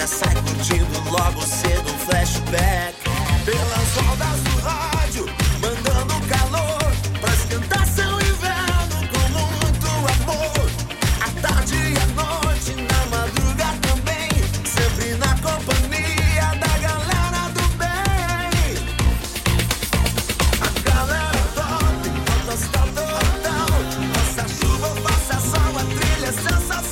já sai curtindo logo cedo um flashback. Pelas rodas do rádio, mandando calor pra esquentar seu inverno com muito amor. À tarde e à noite, na madrugada também, sempre na companhia da galera do bem. A galera top, fantástica total, faça chuva, faça sol, a trilha é sensacional.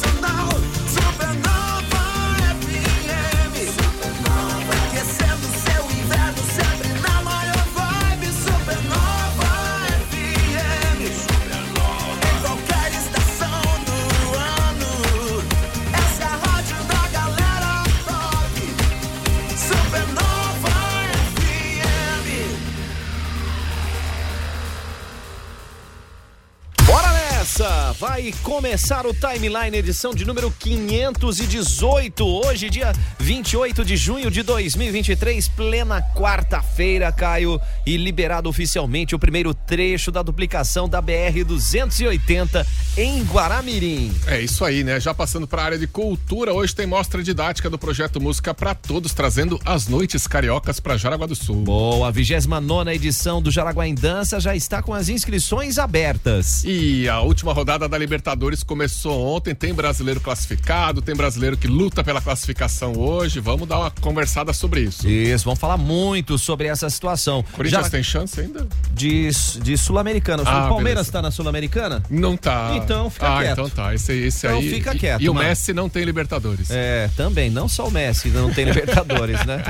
Vai começar o Timeline, edição de número 518, hoje dia 28 de junho de 2023, plena quarta-feira, Caio, e liberado oficialmente o primeiro trecho da duplicação da BR-280 em Guaramirim. É isso aí, né? Já passando para a área de cultura, hoje tem mostra didática do projeto Música para Todos, trazendo as noites cariocas para Jaraguá do Sul. Boa, a 29ª edição do Jaraguá em Dança já está com as inscrições abertas. E a última rodada da Libertadores começou ontem, tem brasileiro classificado, tem brasileiro que luta pela classificação hoje, vamos dar uma conversada sobre isso. Isso, vamos falar muito sobre essa situação. Corinthians tem chance ainda? De Sul-Americana. O Palmeiras está na Sul-Americana? Não tá. Então fica quieto. Então tá, esse então, aí. Fica quieto. E o Messi não tem Libertadores. É, também, não só o Messi não tem Libertadores, né?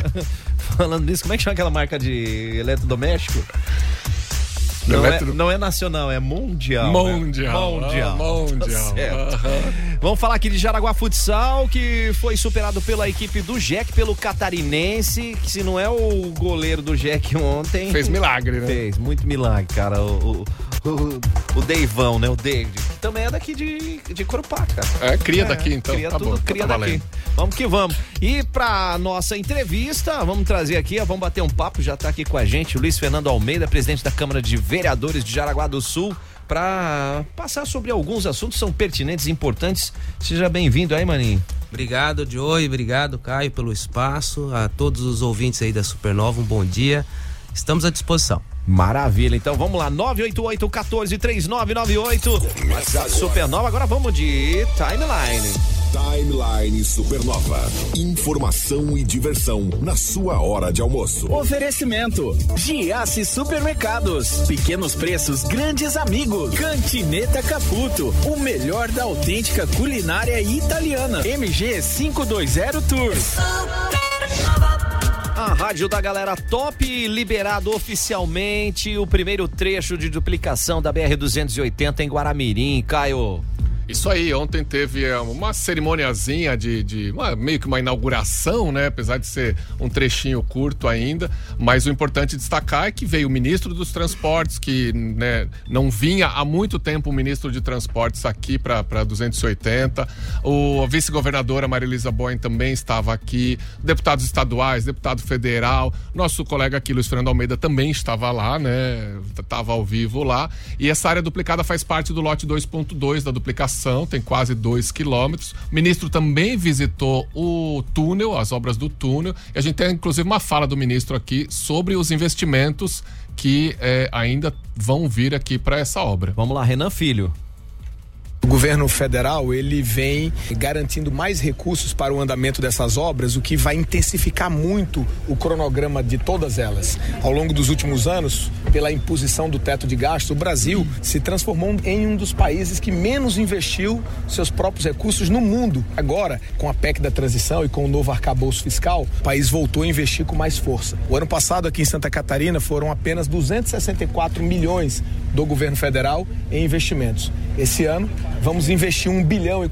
Falando nisso, como é que chama aquela marca de eletrodoméstico? Não é nacional, é mundial. Mundial. Tá uhum. Vamos falar aqui de Jaraguá Futsal, que foi superado pela equipe do JEC, pelo catarinense, que se não é o goleiro do JEC ontem... Fez milagre, né? Fez, muito milagre, cara. O Deivão, né? O David. Também é daqui de Corupá, cara. É, cria daqui, então. Cria tá tudo, bom, cria tá daqui. Vamos que vamos. E pra nossa entrevista, vamos trazer aqui, vamos bater um papo, já tá aqui com a gente o Luís Fernando Almeida, presidente da Câmara de Vereadores de Jaraguá do Sul, para passar sobre alguns assuntos que são pertinentes e importantes. Seja bem-vindo aí, maninho. Obrigado, Joey, obrigado, Caio, pelo espaço. A todos os ouvintes aí da Supernova, um bom dia. Estamos à disposição. Maravilha, então vamos lá, 988-14-3998 Supernova, agora vamos de Timeline Supernova, informação e diversão na sua hora de almoço. Oferecimento, Giassi Supermercados, pequenos preços, grandes amigos. Cantineta Caputo, o melhor da autêntica culinária italiana. MG520 Tours. A rádio da galera top, liberado oficialmente o primeiro trecho de duplicação da BR-280 em Guaramirim, Caio. Isso aí, ontem teve uma cerimoniazinha meio que uma inauguração, né? Apesar de ser um trechinho curto ainda, mas o importante destacar é que veio o ministro dos Transportes, que né, não vinha há muito tempo o ministro de Transportes aqui para 280, a vice-governadora Marilisa Boen também estava aqui, deputados estaduais, deputado federal, nosso colega aqui, Luís Fernando Almeida, também estava lá, né? Estava ao vivo lá, e essa área duplicada faz parte do lote 2.2 da duplicação, tem quase 2 quilômetros. O ministro também visitou o túnel, as obras do túnel, e a gente tem inclusive uma fala do ministro aqui sobre os investimentos que ainda vão vir aqui para essa obra. Vamos lá, Renan Filho. O governo federal, ele vem garantindo mais recursos para o andamento dessas obras, o que vai intensificar muito o cronograma de todas elas. Ao longo dos últimos anos, pela imposição do teto de gasto, o Brasil se transformou em um dos países que menos investiu seus próprios recursos no mundo. Agora, com a PEC da transição e com o novo arcabouço fiscal, o país voltou a investir com mais força. O ano passado, aqui em Santa Catarina, foram apenas 264 milhões do governo federal em investimentos. Esse ano, vamos investir 1,4 bilhão.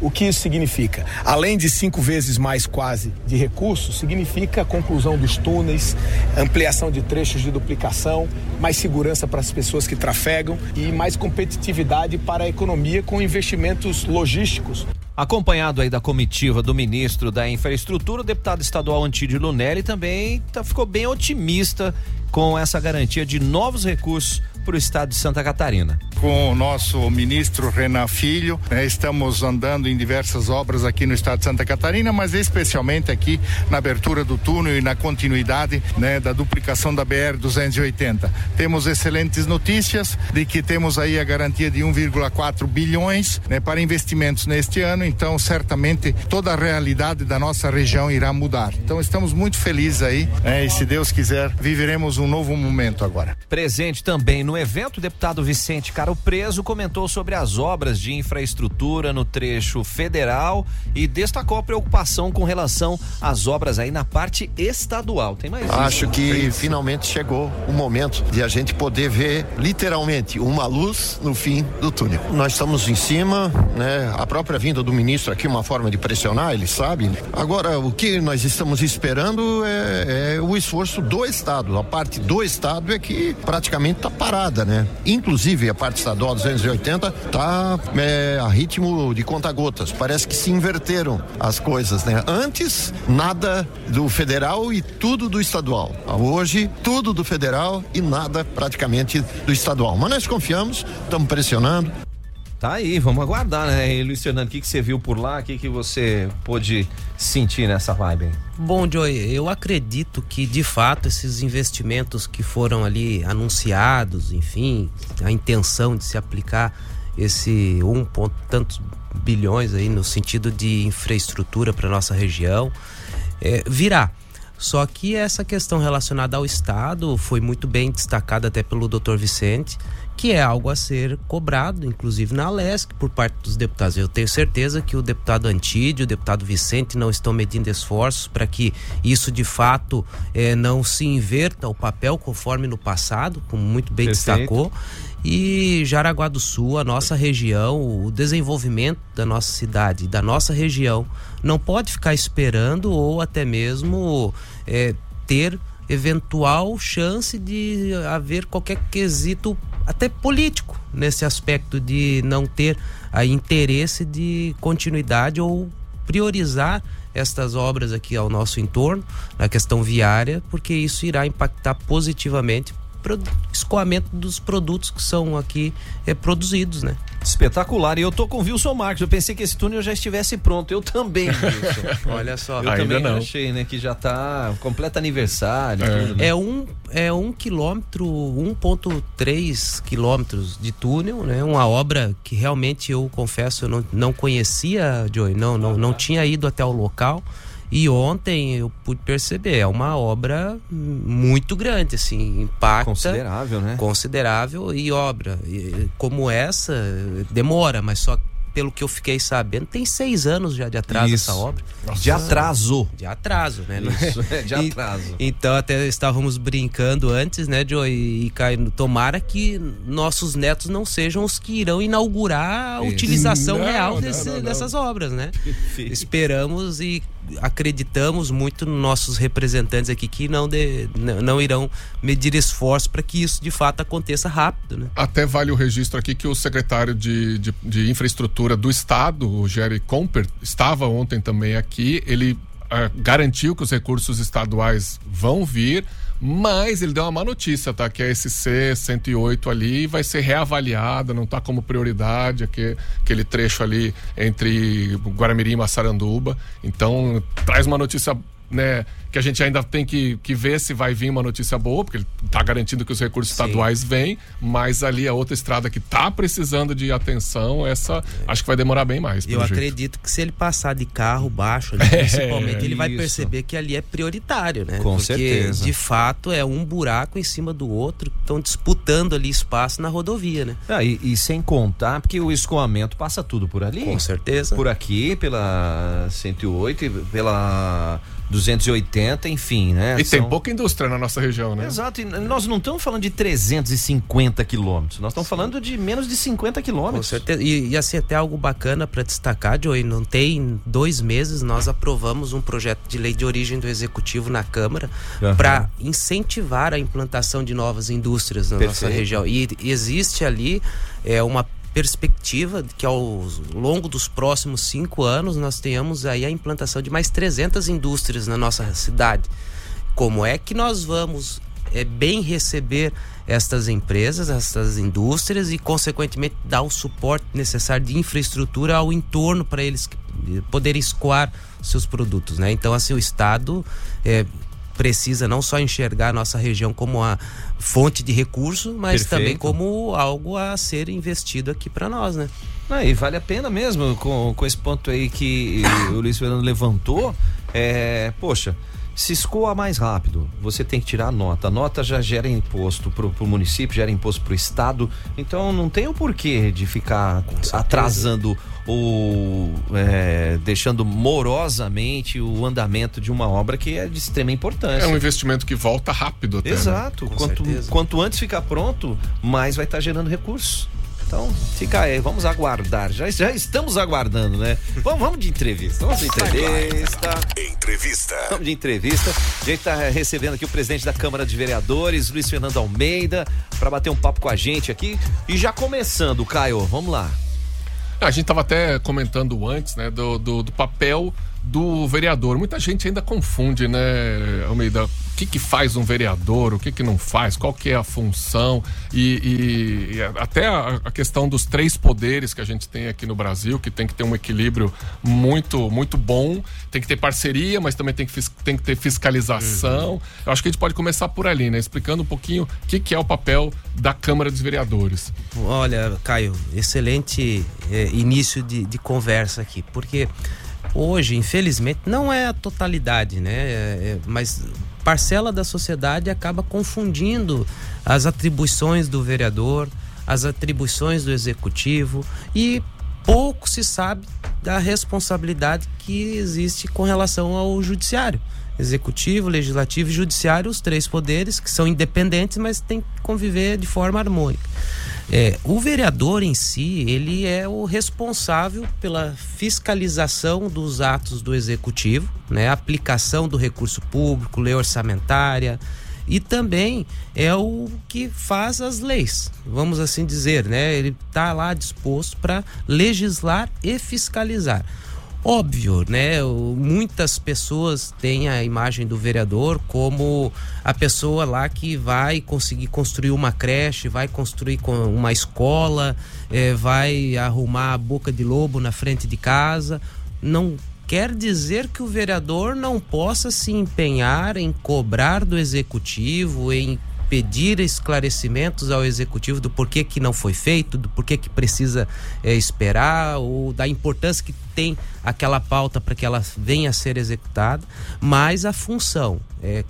O que isso significa? Além de 5 vezes mais quase de recursos, significa a conclusão dos túneis, ampliação de trechos de duplicação, mais segurança para as pessoas que trafegam e mais competitividade para a economia com investimentos logísticos. Acompanhado aí da comitiva do ministro da Infraestrutura, o deputado estadual Antídio Lunelli também ficou bem otimista com essa garantia de novos recursos para o estado de Santa Catarina. Com o nosso ministro Renan Filho, né, estamos andando em diversas obras aqui no estado de Santa Catarina, mas especialmente aqui na abertura do túnel e na continuidade, né, da duplicação da BR-280. Temos excelentes notícias de que temos aí a garantia de 1,4 bilhões, né, para investimentos neste ano, então certamente toda a realidade da nossa região irá mudar. Então estamos muito felizes aí, né, e se Deus quiser, viveremos um novo momento agora. Presente também no evento, o deputado Vicente Caro Preso comentou sobre as obras de infraestrutura no trecho federal e destacou a preocupação com relação às obras aí na parte estadual. Tem mais? Acho que finalmente chegou o momento de a gente poder ver literalmente uma luz no fim do túnel. Nós estamos em cima, né? A própria vinda do ministro aqui, uma forma de pressionar, ele sabe. Agora, o que nós estamos esperando é o esforço do estado. A parte do estado é que praticamente está parada, né? Inclusive a parte estadual 280 está a ritmo de conta-gotas. Parece que se inverteram as coisas, né? Antes, nada do federal e tudo do estadual. Hoje, tudo do federal e nada praticamente do estadual. Mas nós confiamos, estamos pressionando. Tá aí, vamos aguardar, né? E Luiz Fernando, o que você viu por lá? O que você pôde sentir nessa vibe? Bom, Joey, eu acredito que de fato esses investimentos que foram ali anunciados, enfim, a intenção de se aplicar esse 1 ponto tantos bilhões aí no sentido de infraestrutura para nossa região, virá. Só que essa questão relacionada ao estado foi muito bem destacada até pelo Dr. Vicente, que é algo a ser cobrado, inclusive na Alesc, por parte dos deputados. Eu tenho certeza que o deputado Antídio, o deputado Vicente não estão medindo esforços para que isso de fato não se inverta o papel conforme no passado, como muito bem destacou. E Jaraguá do Sul, a nossa região, o desenvolvimento da nossa cidade, da nossa região, não pode ficar esperando ou até mesmo ter eventual chance de haver qualquer quesito até político nesse aspecto de não ter interesse de continuidade ou priorizar estas obras aqui ao nosso entorno, na questão viária, porque isso irá impactar positivamente escoamento dos produtos que são aqui produzidos, né? Espetacular, e eu tô com o Wilson Marques, eu pensei que esse túnel já estivesse pronto, eu também, Wilson. Olha só, eu também não achei, né, que já tá completo aniversário. Tudo, né? É um quilômetro, 1,3 quilômetros de túnel, né? Uma obra que realmente eu confesso, eu não conhecia, Joey, não tinha ido até o local. E ontem eu pude perceber, é uma obra muito grande, assim, impacta... Considerável, né? Considerável, e obra como essa demora, mas só pelo que eu fiquei sabendo, tem 6 anos já de atraso. Isso. Essa obra. Nossa. De atraso, né? Isso, de atraso. Então até estávamos brincando antes, né, Joey e Caio, tomara que nossos netos não sejam os que irão inaugurar a utilização dessas obras, né? Esperamos e acreditamos muito nos nossos representantes aqui que não irão medir esforço para que isso de fato aconteça rápido, né? Até vale o registro aqui que o secretário de infraestrutura do estado, o Jerry Comper, estava ontem também aqui. Ele garantiu que os recursos estaduais vão vir, mas ele deu uma má notícia, tá? Que a SC-108 ali vai ser reavaliada, não tá como prioridade aquele trecho ali entre Guaramirim e Massaranduba. Então, traz uma notícia, né, que a gente ainda tem que ver se vai vir uma notícia boa, porque ele está garantindo que os recursos estaduais vêm, mas ali a outra estrada que está precisando de atenção, essa acho que vai demorar bem mais. Eu acredito que se ele passar de carro baixo, ali, principalmente, ele vai perceber que ali é prioritário, né? Com certeza. De fato é um buraco em cima do outro, estão disputando ali espaço na rodovia, né? E sem contar, porque o escoamento passa tudo por ali. Com certeza. Por aqui, pela 108 e pela 280, enfim, né? E tem pouca indústria na nossa região, né? Exato, e nós não estamos falando de 350 quilômetros, nós estamos falando de menos de 50 quilômetros. Com certeza, e assim, até algo bacana para destacar, Joey, não tem 2 meses, nós aprovamos um projeto de lei de origem do Executivo na Câmara para incentivar a implantação de novas indústrias na nossa região. E existe ali uma perspectiva de que ao longo dos próximos 5 anos nós tenhamos aí a implantação de mais 300 indústrias na nossa cidade. Como é que nós vamos bem receber estas empresas, estas indústrias e, consequentemente, dar o suporte necessário de infraestrutura ao entorno para eles poderem escoar seus produtos, né? Então, assim, o Estado precisa não só enxergar a nossa região como a fonte de recurso, mas perfeito, também como algo a ser investido aqui para nós, né? Ah, e vale a pena mesmo com esse ponto aí que o Luís Fernando levantou. Poxa, se escoa mais rápido, você tem que tirar a nota. A nota já gera imposto pro município, gera imposto pro estado. Então não tem o porquê de ficar atrasando ou deixando morosamente o andamento de uma obra que é de extrema importância. É um investimento que volta rápido até. Exato. Né? Quanto antes ficar pronto, mais vai estar gerando recursos. Então, fica aí, vamos aguardar. Já estamos aguardando, né? Vamos de entrevista. Vamos de entrevista. A gente está recebendo aqui o presidente da Câmara de Vereadores, Luís Fernando Almeida, para bater um papo com a gente aqui. E já começando, Caio, vamos lá. A gente estava até comentando antes, né, do papel do vereador. Muita gente ainda confunde, né, Almeida, o que faz um vereador, o que não faz, qual que é a função e até a questão dos três poderes que a gente tem aqui no Brasil, que tem que ter um equilíbrio muito, muito bom, tem que ter parceria, mas também tem que ter fiscalização. Uhum. Eu acho que a gente pode começar por ali, né, explicando um pouquinho o que é o papel da Câmara dos Vereadores. Olha, Caio, excelente início de conversa aqui, porque hoje, infelizmente, não é a totalidade, né? Mas parcela da sociedade acaba confundindo as atribuições do vereador, as atribuições do executivo e pouco se sabe da responsabilidade que existe com relação ao judiciário. Executivo, legislativo e judiciário, os três poderes que são independentes, mas têm que conviver de forma harmônica. O vereador em si, ele é o responsável pela fiscalização dos atos do executivo, né? Aplicação do recurso público, lei orçamentária, e também é o que faz as leis, vamos assim dizer, né? Ele está lá disposto para legislar e fiscalizar. Óbvio, né? Muitas pessoas têm a imagem do vereador como a pessoa lá que vai conseguir construir uma creche, vai construir uma escola, vai arrumar a boca de lobo na frente de casa. Não quer dizer que o vereador não possa se empenhar em cobrar do executivo, em pedir esclarecimentos ao executivo do porquê que não foi feito, do porquê que precisa esperar, ou da importância que tem aquela pauta para que ela venha a ser executada, mas a função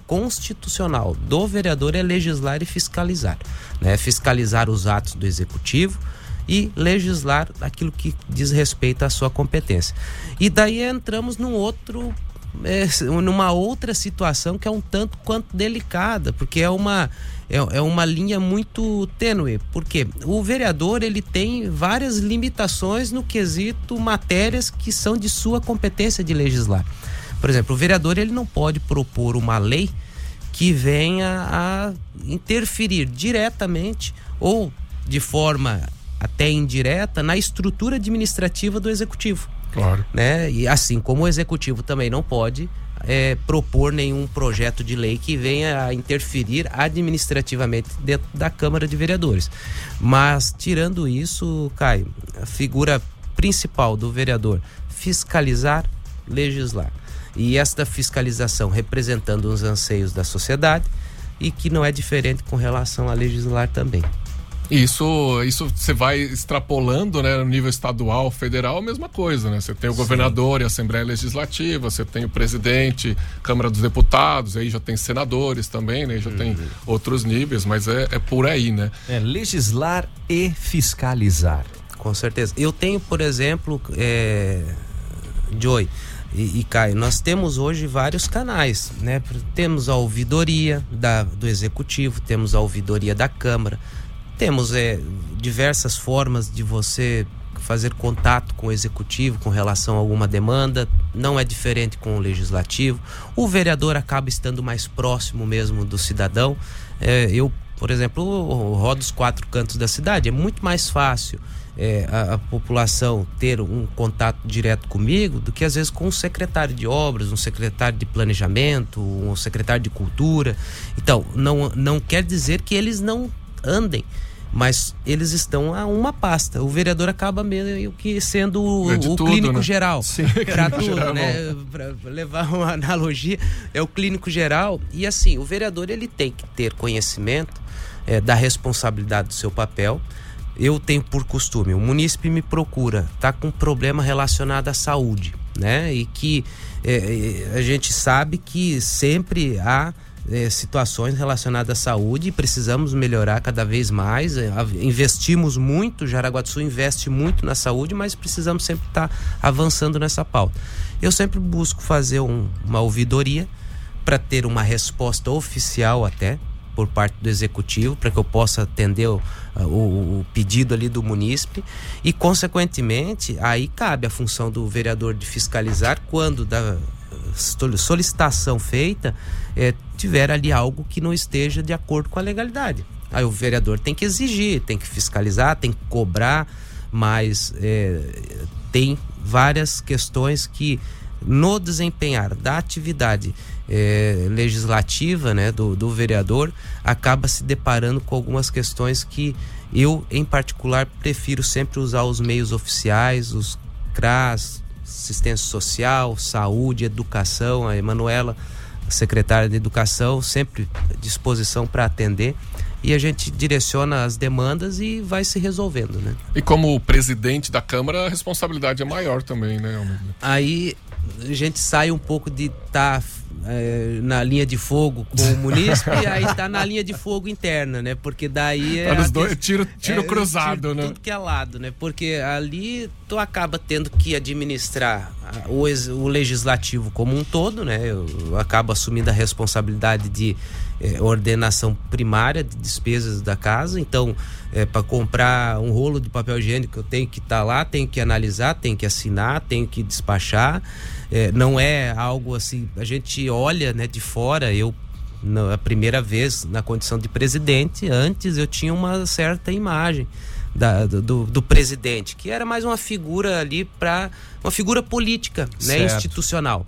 constitucional do vereador é legislar e fiscalizar, né? Fiscalizar os atos do executivo e legislar aquilo que diz respeito à sua competência. E daí entramos numa outra situação que é um tanto quanto delicada, porque é uma linha muito tênue, porque o vereador ele tem várias limitações no quesito matérias que são de sua competência de legislar. Por exemplo, o vereador ele não pode propor uma lei que venha a interferir diretamente ou de forma até indireta na estrutura administrativa do executivo. Claro. Né? E assim como o executivo também não pode propor nenhum projeto de lei que venha a interferir administrativamente dentro da Câmara de Vereadores. Mas tirando isso, Caio, a figura principal do vereador, fiscalizar, legislar. E esta fiscalização representando os anseios da sociedade e que não é diferente com relação a legislar também. Isso você vai extrapolando, né, no nível estadual, federal, a mesma coisa, né? Você tem o governador e a Assembleia Legislativa, você tem o presidente, Câmara dos Deputados, aí já tem senadores também, né? Já tem outros níveis, mas é por aí, né? Legislar e fiscalizar. Com certeza. Eu tenho, por exemplo, Joy e Caio, nós temos hoje vários canais, né? Temos a ouvidoria do Executivo, temos a ouvidoria da Câmara, temos diversas formas de você fazer contato com o executivo com relação a alguma demanda, não é diferente com o legislativo. O vereador acaba estando mais próximo mesmo do cidadão. Eu, por exemplo, rodo os quatro cantos da cidade, é muito mais fácil a população ter um contato direto comigo do que às vezes com um secretário de obras, um secretário de planejamento, um secretário de cultura. Então, não quer dizer que eles não andem, mas eles estão a uma pasta. O vereador acaba meio que sendo o clínico geral para tudo, né? Para levar uma analogia, é o clínico geral. E assim, o vereador ele tem que ter conhecimento da responsabilidade do seu papel. Eu tenho por costume, o munícipe me procura, tá com problema relacionado à saúde, né? E que a gente sabe que sempre há situações relacionadas à saúde e precisamos melhorar cada vez mais. Investimos muito, Jaraguá do Sul investe muito na saúde, mas precisamos sempre estar avançando nessa pauta. Eu sempre busco fazer uma ouvidoria para ter uma resposta oficial até, por parte do executivo, para que eu possa atender o pedido ali do munícipe e, consequentemente, aí cabe a função do vereador de fiscalizar quando da solicitação feita tiver ali algo que não esteja de acordo com a legalidade. Aí o vereador tem que exigir, tem que fiscalizar, tem que cobrar, mas tem várias questões que no desempenhar da atividade legislativa, né, do vereador, acaba se deparando com algumas questões que eu, em particular, prefiro sempre usar os meios oficiais, os CRAS, assistência social, saúde, educação. A Emanuela, secretária de educação, sempre à disposição para atender. E a gente direciona as demandas e vai se resolvendo, né? E como presidente da Câmara, a responsabilidade é maior também, né, Almeida? Aí a gente sai um pouco de estar na linha de fogo com o munícipe e aí está na linha de fogo interna, né? Porque daí os dois, tiro cruzado, tiro, né? Tudo que é lado, né? Porque ali tu acaba tendo que administrar o legislativo como um todo, né? Eu acabo assumindo a responsabilidade de ordenação primária de despesas da casa, então para comprar um rolo de papel higiênico eu tenho que estar lá, tenho que analisar, tenho que assinar, tenho que despachar. Não é algo assim, a gente olha, né, de fora. A primeira vez na condição de presidente, antes eu tinha uma certa imagem do presidente, que era mais uma figura ali uma figura política, né, institucional.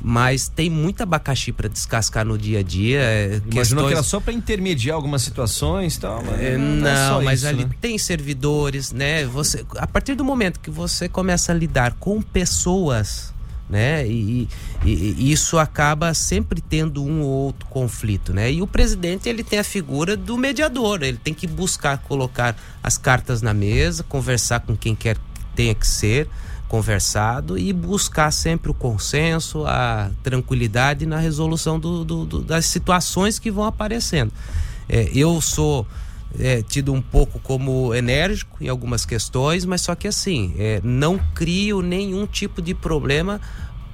Mas tem muito abacaxi para descascar no dia a dia. Imagino que era só para intermediar algumas situações e tal. Não, mas isso, ali, né? Tem servidores, né? Você, a partir do momento que você começa a lidar com pessoas, né? E isso acaba sempre tendo um ou outro conflito, né? E o presidente, ele tem a figura do mediador. Ele tem que buscar colocar as cartas na mesa, conversar com quem quer que tenha que ser conversado e buscar sempre o consenso, a tranquilidade na resolução das situações que vão aparecendo. Eu sou tido um pouco como enérgico em algumas questões, mas só que assim, não crio nenhum tipo de problema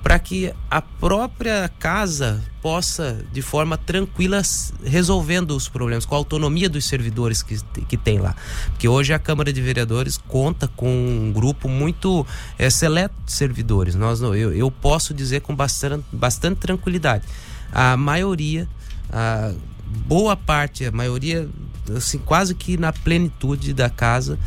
para que a própria casa possa, de forma tranquila, resolvendo os problemas, com a autonomia dos servidores que tem lá. Porque hoje a Câmara de Vereadores conta com um grupo muito seleto de servidores. Eu posso dizer com bastante tranquilidade. A boa parte, assim, quase que na plenitude da casa,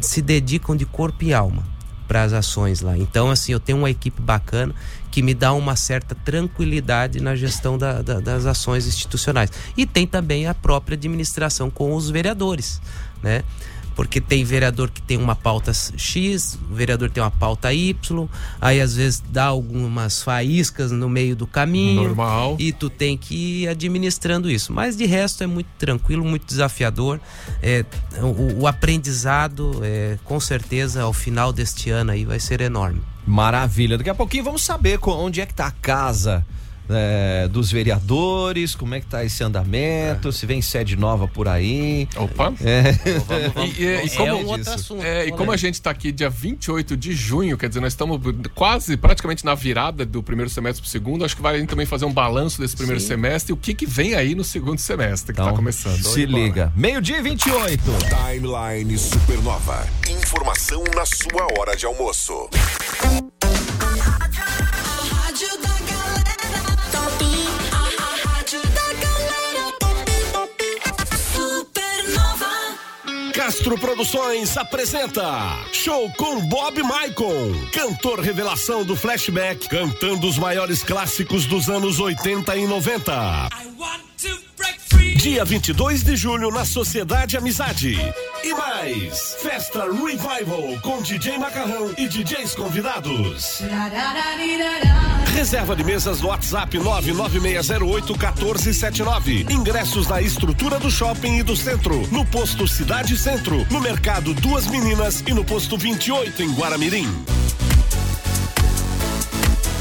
se dedicam de corpo e alma para as ações lá. Então, assim, eu tenho uma equipe bacana que me dá uma certa tranquilidade na gestão das ações institucionais. E tem também a própria administração com os vereadores, né? Porque tem vereador que tem uma pauta X, o vereador tem uma pauta Y, aí às vezes dá algumas faíscas no meio do caminho. Normal. E tu tem que ir administrando isso. Mas de resto é muito tranquilo, muito desafiador. O aprendizado, com certeza, ao final deste ano aí vai ser enorme. Maravilha. Daqui a pouquinho vamos saber onde é que tá a casa dos vereadores, como é que tá esse andamento, se vem sede nova por aí. Opa! E como a gente tá aqui dia 28 de junho, quer dizer, nós estamos praticamente na virada do primeiro semestre pro segundo, acho que vale a gente também fazer um balanço desse primeiro semestre e o que vem aí no segundo semestre que então tá começando. Se liga. Meio-dia e 28. Timeline Supernova. Informação na sua hora de almoço. Castro Produções apresenta Show com Bob Michael, cantor revelação do Flashback, cantando os maiores clássicos dos anos 80 e 90. Dia 22 de julho na Sociedade Amizade. E mais, Festa Revival com DJ Macarrão e DJs convidados. Reserva de mesas no WhatsApp 99608-1479. Ingressos na estrutura do shopping e do centro, no posto Cidade Centro, no mercado Duas Meninas e no posto 28 em Guaramirim.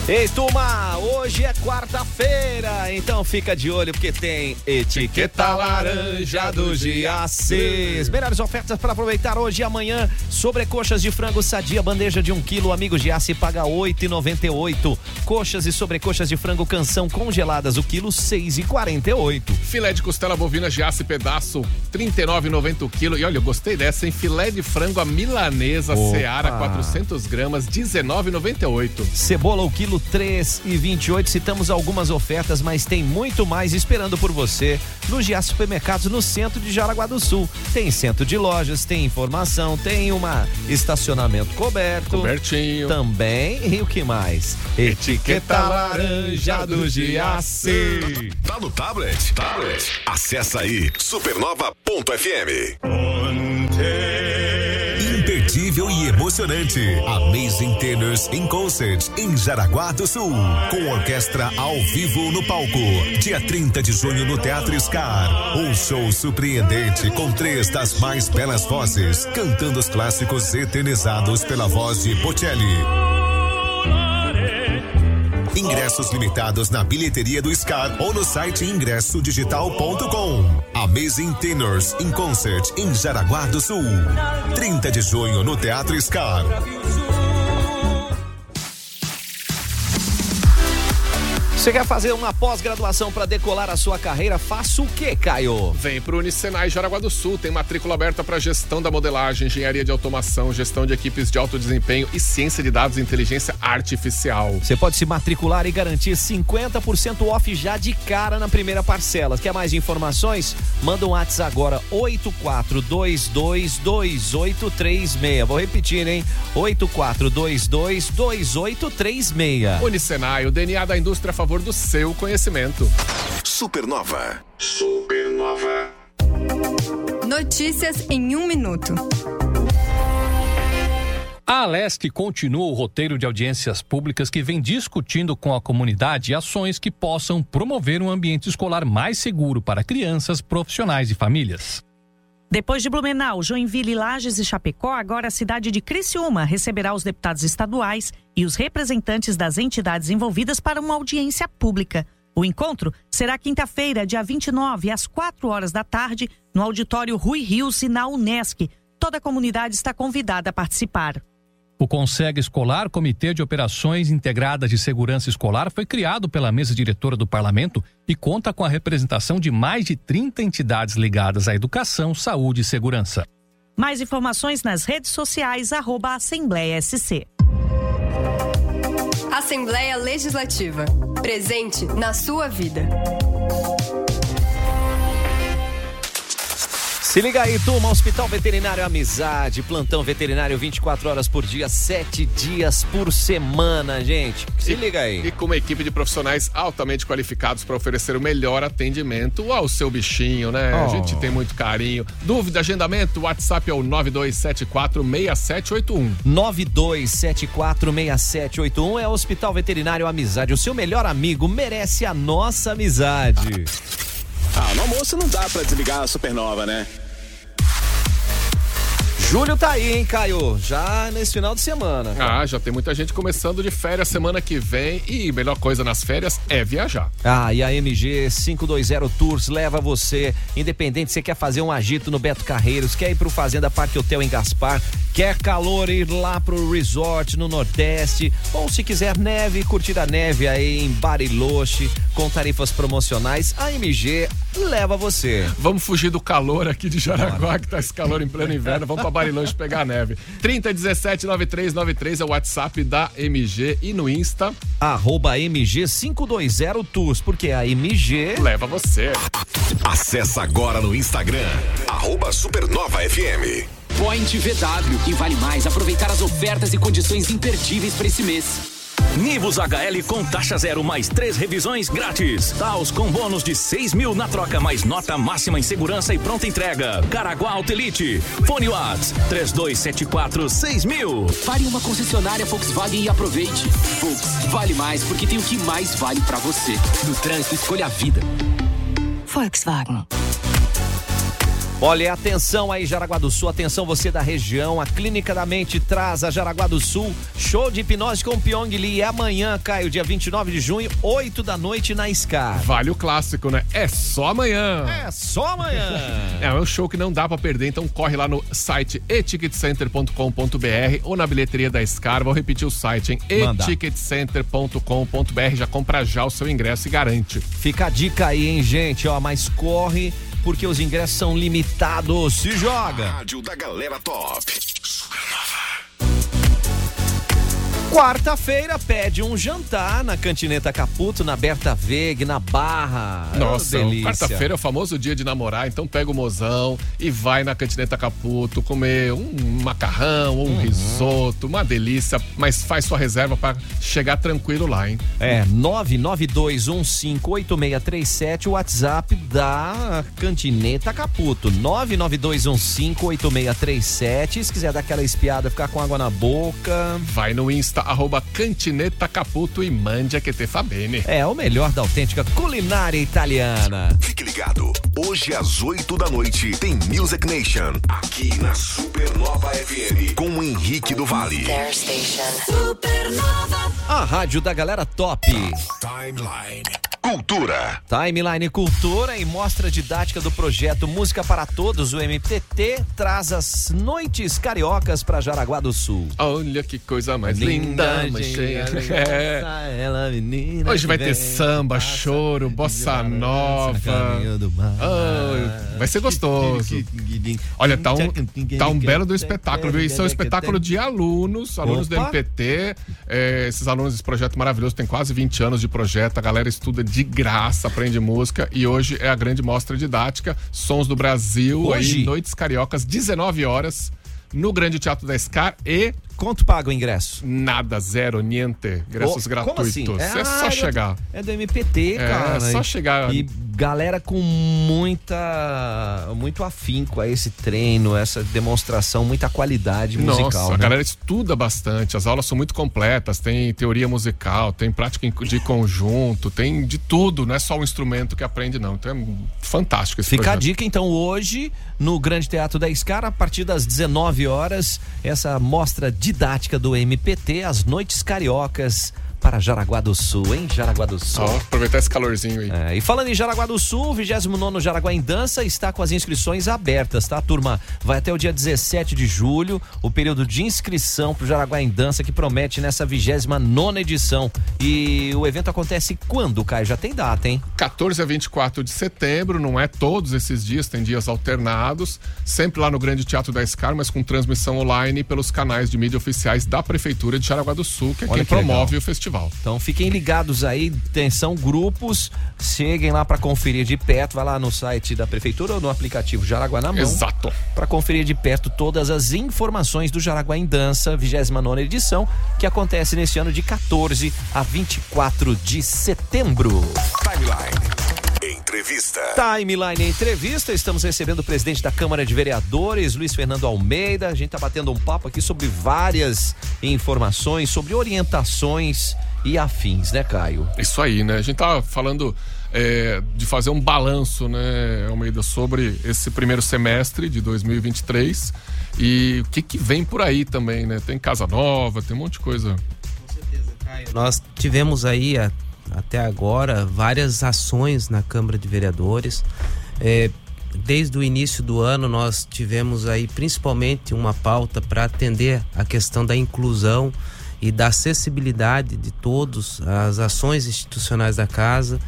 Ei, turma, hoje é quarta-feira, então fica de olho porque tem etiqueta laranja do Giassi. As melhores ofertas para aproveitar hoje e amanhã: sobrecoxas de frango Sadia, bandeja de 1 kg, amigo Giassi paga R$8,98. Coxas e sobrecoxas de frango Canção congeladas, o quilo R$6,48. Filé de costela bovina Giassi pedaço, R$39,90 o quilo. E olha, eu gostei dessa, hein? Filé de frango à milanesa Seara, 400 gramas, R$19,98. Cebola o quilo R$3,28. Citamos algumas ofertas, mas tem muito mais esperando por você no Giassi Supermercados, no centro de Jaraguá do Sul. Tem centro de lojas, tem informação, tem uma estacionamento coberto. Cobertinho. Também, e o que mais? Etiqueta laranja do Giassi. Tá no tablet? Tablet. Acessa aí, supernova.fm. Imperdível e emocionante. Amazing Tenors em Concert em Jaraguá do Sul, com orquestra ao vivo no palco. Dia 30 de junho no Teatro SCAR. Um show surpreendente com 3 das mais belas vozes, cantando os clássicos eternizados pela voz de Bocelli. Ingressos limitados na bilheteria do SCAR ou no site ingressodigital.com. Amazing Tenors in Concert em Jaraguá do Sul, 30 de junho no Teatro SCAR. Você quer fazer uma pós-graduação para decolar a sua carreira? Faça o quê, Caio? Vem para o Unicenai Jaraguá do Sul. Tem matrícula aberta para gestão da modelagem, engenharia de automação, gestão de equipes de alto desempenho e ciência de dados e inteligência artificial. Você pode se matricular e garantir 50% off já de cara na primeira parcela. Quer mais informações? Manda um WhatsApp agora, 84222836. Vou repetir, hein? 84222836. Unicenai, o DNA da indústria a favor do seu conhecimento. Supernova. Supernova. Notícias em 1 minuto. A Alesc continua o roteiro de audiências públicas que vem discutindo com a comunidade ações que possam promover um ambiente escolar mais seguro para crianças, profissionais e famílias. Depois de Blumenau, Joinville, Lages e Chapecó, agora a cidade de Criciúma receberá os deputados estaduais e os representantes das entidades envolvidas para uma audiência pública. O encontro será quinta-feira, dia 29, às 16h, no auditório Rui Rios e na Unesc. Toda a comunidade está convidada a participar. O Conseg Escolar, Comitê de Operações Integradas de Segurança Escolar, foi criado pela mesa diretora do Parlamento e conta com a representação de mais de 30 entidades ligadas à educação, saúde e segurança. Mais informações nas redes sociais, @AssembleiaSC. Assembleia Legislativa, presente na sua vida. Se liga aí, turma, Hospital Veterinário Amizade, plantão veterinário 24 horas por dia, 7 dias por semana, gente. Se liga aí. E com uma equipe de profissionais altamente qualificados para oferecer o melhor atendimento ao seu bichinho, né? A gente tem muito carinho. Dúvida, agendamento, WhatsApp é o 9274-6781. 9274-6781 é o Hospital Veterinário Amizade. O seu melhor amigo merece a nossa amizade. Ah, no almoço não dá para desligar a Supernova, né? Julho tá aí, hein, Caio? Já nesse final de semana. Ah, já tem muita gente começando de férias semana que vem e melhor coisa nas férias é viajar. Ah, e a MG520 Tours leva você, independente se você quer fazer um agito no Beto Carreiros, quer ir pro Fazenda Parque Hotel em Gaspar, quer calor ir lá pro resort no Nordeste, ou se quiser neve, curtir a neve aí em Bariloche, com tarifas promocionais, a MG leva você. Vamos fugir do calor aqui de Jaraguá, que tá esse calor em pleno inverno, vamos pra Bariloche pegar neve. 3017-9393 é o WhatsApp da MG e no Insta @MG520Tours, porque a MG leva você. Acesse agora no Instagram @SupernovaFM. Point VW, e vale mais aproveitar as ofertas e condições imperdíveis para esse mês. Nivus HL com taxa zero mais 3 revisões grátis. Taos com bônus de 6.000 na troca mais nota máxima em segurança e pronta entrega. Caraguá Auto Elite. Fone Whats 3274-6000. Pare uma concessionária Volkswagen e aproveite. Volkswagen vale mais porque tem o que mais vale pra você. No trânsito, escolha a vida. Volkswagen. Olha, atenção aí, Jaraguá do Sul, atenção você da região, a Clínica da Mente traz a Jaraguá do Sul, show de hipnose com Pyong Lee, amanhã, Caio, dia 29 de junho, 8 da noite, na SCAR. Vale o clássico, né? É só amanhã! É só amanhã! É um show que não dá pra perder, então corre lá no site eticketcenter.com.br ou na bilheteria da SCAR, vou repetir o site, hein? eticketcenter.com.br, já compra já o seu ingresso e garante. Fica a dica aí, hein, gente, ó, mas corre, porque os ingressos são limitados. Se joga! Rádio da Galera Top. Quarta-feira pede um jantar na Cantineta Caputo, na Berta Veg, na Barra. Nossa, quarta-feira é o famoso dia de namorar, então pega o mozão e vai na Cantineta Caputo comer um macarrão, um risoto, uma delícia, mas faz sua reserva para chegar tranquilo lá, hein? É, 992158637, o WhatsApp da Cantineta Caputo, 992158637, se quiser dar aquela espiada, ficar com água na boca. Vai no Insta, arroba Cantineta Caputo e mande a que te fa bene. É o melhor da autêntica culinária italiana. Fique ligado, hoje às 8 da noite tem Music Nation aqui na Supernova FM com o Henrique do Vale. Supernova. A rádio da galera top. Timeline Cultura. Timeline Cultura e mostra didática do projeto Música para Todos, o MPT, traz as noites cariocas para Jaraguá do Sul. Olha que coisa mais linda, mais cheia. Hoje vai ter samba, choro, bossa nova. Oh, vai ser gostoso. Olha, tá um belo do espetáculo, viu? Isso é um espetáculo de alunos do MPT. Esses alunos desse projeto maravilhoso, tem quase 20 anos de projeto, a galera estuda de graça, aprende música, e hoje é a grande mostra didática, Sons do Brasil, aí, noites cariocas, 19 horas, no Grande Teatro da SCAR. E quanto paga o ingresso? Nada, zero, niente, ingressos gratuitos. Assim? É só chegar. É do MPT, cara. É só chegar. E galera com muito afinco a esse treino, essa demonstração, muita qualidade musical. Nossa, né? A galera estuda bastante, as aulas são muito completas, tem teoria musical, tem prática de conjunto, tem de tudo, não é só um instrumento que aprende, não. Então é fantástico esse projeto. Fica a dica, então, hoje, no Grande Teatro da SCAR, a partir das 19 horas, essa mostra de didática do MPT, as noites cariocas para Jaraguá do Sul, hein? Jaraguá do Sul. Ó, aproveitar esse calorzinho aí. É, e falando em Jaraguá do Sul, o 29º Jaraguá em Dança está com as inscrições abertas, tá, turma? Vai até o dia 17 de julho, o período de inscrição pro Jaraguá em Dança, que promete nessa 29ª edição. E o evento acontece quando, Caio? Já tem data, hein? 14 a 24 de setembro, não é todos esses dias, tem dias alternados, sempre lá no Grande Teatro da SCAR, mas com transmissão online pelos canais de mídia oficiais da Prefeitura de Jaraguá do Sul, que é quem promove o festival. Então fiquem ligados aí, atenção grupos, cheguem lá para conferir de perto, vai lá no site da prefeitura ou no aplicativo Jaraguá na Mão. Exato. Para conferir de perto todas as informações do Jaraguá em Dança, 29ª edição, que acontece nesse ano de 14 a 24 de setembro. Timeline Entrevista. Timeline Entrevista, estamos recebendo o presidente da Câmara de Vereadores, Luís Fernando Almeida. A gente tá batendo um papo aqui sobre várias informações, sobre orientações e afins, né, Caio? Isso aí, né? A gente tá falando de fazer um balanço, né, Almeida, sobre esse primeiro semestre de 2023 e o que vem por aí também, né? Tem casa nova, tem um monte de coisa. Com certeza, Caio. Nós tivemos aí até agora várias ações na Câmara de Vereadores. Desde o início do ano nós tivemos aí principalmente uma pauta para atender a questão da inclusão e da acessibilidade de todos, as ações institucionais da casa,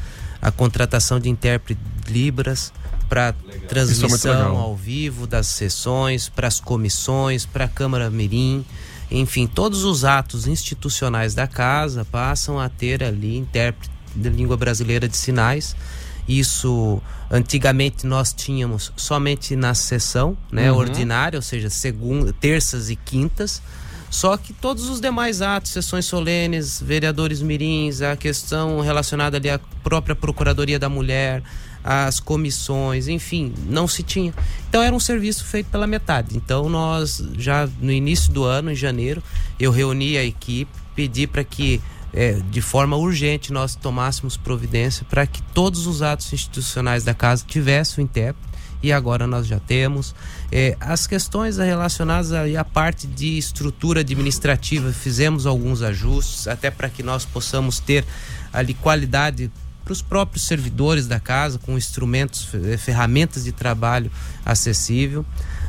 a contratação de intérprete de Libras para transmissão ao vivo das sessões, para as comissões, para a Câmara Mirim. Enfim, todos os atos institucionais da casa passam a ter ali intérprete de língua brasileira de sinais. Isso, antigamente nós tínhamos somente na sessão, né, ordinária, ou seja, terças e quintas. Só que todos os demais atos, sessões solenes, vereadores mirins, a questão relacionada ali à própria Procuradoria da Mulher, as comissões, enfim, não se tinha. Então era um serviço feito pela metade. Então nós, já no início do ano, em janeiro, eu reuni a equipe, pedi para que de forma urgente nós tomássemos providência para que todos os atos institucionais da casa tivessem o intérprete, e agora nós já temos. As questões relacionadas à parte de estrutura administrativa, fizemos alguns ajustes até para que nós possamos ter ali qualidade para os próprios servidores da casa, com instrumentos, ferramentas de trabalho acessível.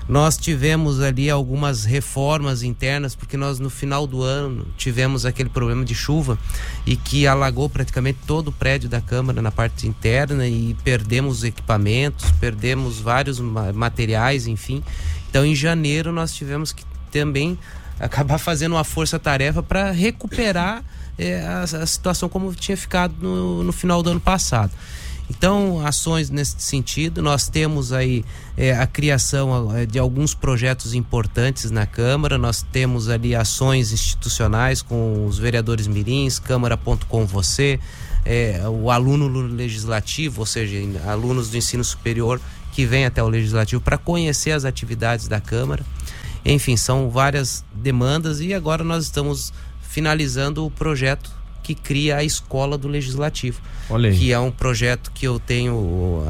Nós tivemos ali algumas reformas internas, porque nós no final do ano tivemos aquele problema de chuva e que alagou praticamente todo o prédio da Câmara na parte interna, e perdemos equipamentos, perdemos vários materiais, enfim. Então em janeiro nós tivemos que também acabar fazendo uma força-tarefa para recuperar a situação como tinha ficado no final do ano passado. Então, ações nesse sentido. Nós temos aí a criação de alguns projetos importantes na Câmara. Nós temos ali ações institucionais com os vereadores mirins, Câmara.com Você, o aluno legislativo, ou seja, alunos do ensino superior que vêm até o legislativo para conhecer as atividades da Câmara. Enfim, são várias demandas, e agora nós estamos finalizando o projeto que cria a Escola do Legislativo, que é um projeto que eu tenho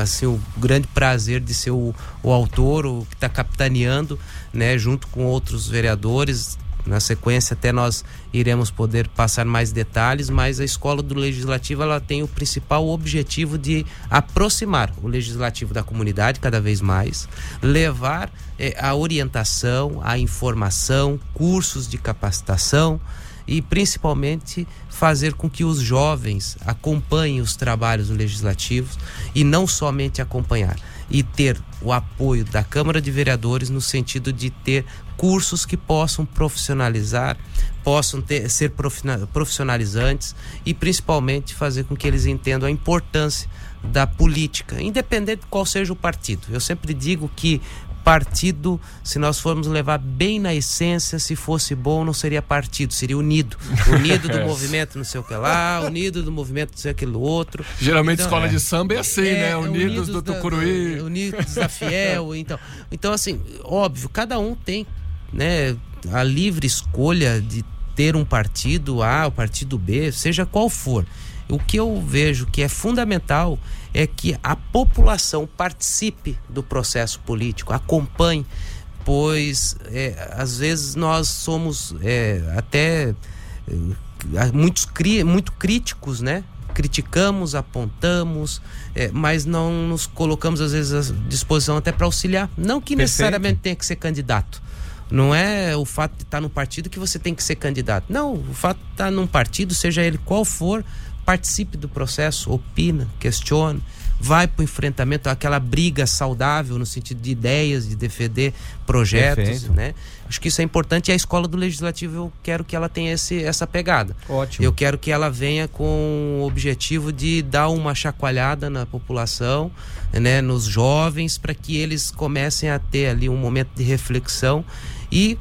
assim, o grande prazer de ser o autor, o que está capitaneando, né, junto com outros vereadores. Na sequência até nós iremos poder passar mais detalhes, mas a Escola do Legislativo, ela tem o principal objetivo de aproximar o legislativo da comunidade cada vez mais, levar a orientação, a informação, cursos de capacitação, e principalmente fazer com que os jovens acompanhem os trabalhos legislativos, e não somente acompanhar, e ter o apoio da Câmara de Vereadores no sentido de ter cursos que possam profissionalizar, possam ser profissionalizantes, e principalmente fazer com que eles entendam a importância da política, independente de qual seja o partido. Eu sempre digo que partido, se nós formos levar bem na essência, se fosse bom, não seria partido, seria unido. Unido do movimento não sei o que lá, unido do movimento não sei aquilo outro. Geralmente então, escola de samba é assim, né? Unidos do Tucuruí. Unidos da Fiel. Então, assim, óbvio, cada um tem, né, a livre escolha de ter um partido A, o partido B, seja qual for. O que eu vejo que é fundamental é que a população participe do processo político, acompanhe, pois às vezes nós somos muito críticos, né? Criticamos, apontamos, mas não nos colocamos às vezes à disposição até para auxiliar. Não que necessariamente tenha que ser candidato. Não é o fato de estar no partido que você tem que ser candidato. Não, o fato de estar num partido, seja ele qual for, participe do processo, opina, questione, vai para o enfrentamento, aquela briga saudável no sentido de ideias, de defender projetos. Perfeito. Né? Acho que isso é importante, e a Escola do Legislativo eu quero que ela tenha essa pegada. Ótimo. Eu quero que ela venha com o objetivo de dar uma chacoalhada na população, né, nos jovens, para que eles comecem a ter ali um momento de reflexão e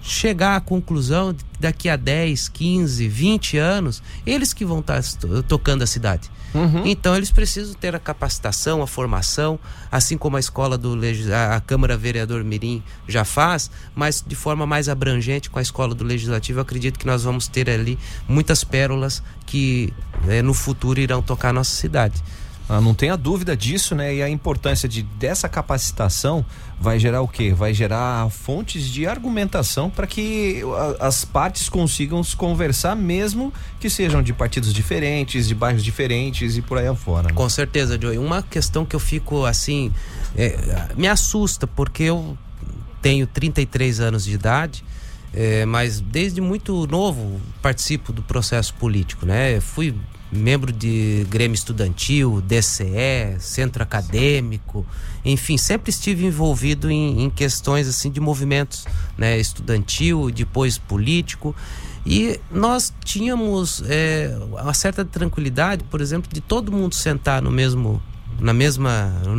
chegar à conclusão de que daqui a 10, 15, 20 anos eles que vão estar tocando a cidade. Uhum. Então eles precisam ter a capacitação, a formação, assim como a escola a Câmara Vereador Mirim já faz, mas de forma mais abrangente com a Escola do Legislativo. Eu acredito que nós vamos ter ali muitas pérolas que no futuro irão tocar a nossa cidade. Ah, não tenha dúvida disso, né? E a importância dessa capacitação vai gerar o quê? Vai gerar fontes de argumentação para que as partes consigam se conversar, mesmo que sejam de partidos diferentes, de bairros diferentes e por aí afora. Né? Com certeza, Joey. Uma questão que eu fico assim, me assusta, porque eu tenho 33 anos de idade, mas desde muito novo participo do processo político, né? Eu fui membro de Grêmio Estudantil, DCE, Centro Acadêmico, enfim, sempre estive envolvido em questões assim de movimentos, né, estudantil, depois político, e nós tínhamos uma certa tranquilidade, por exemplo, de todo mundo sentar no mesmo no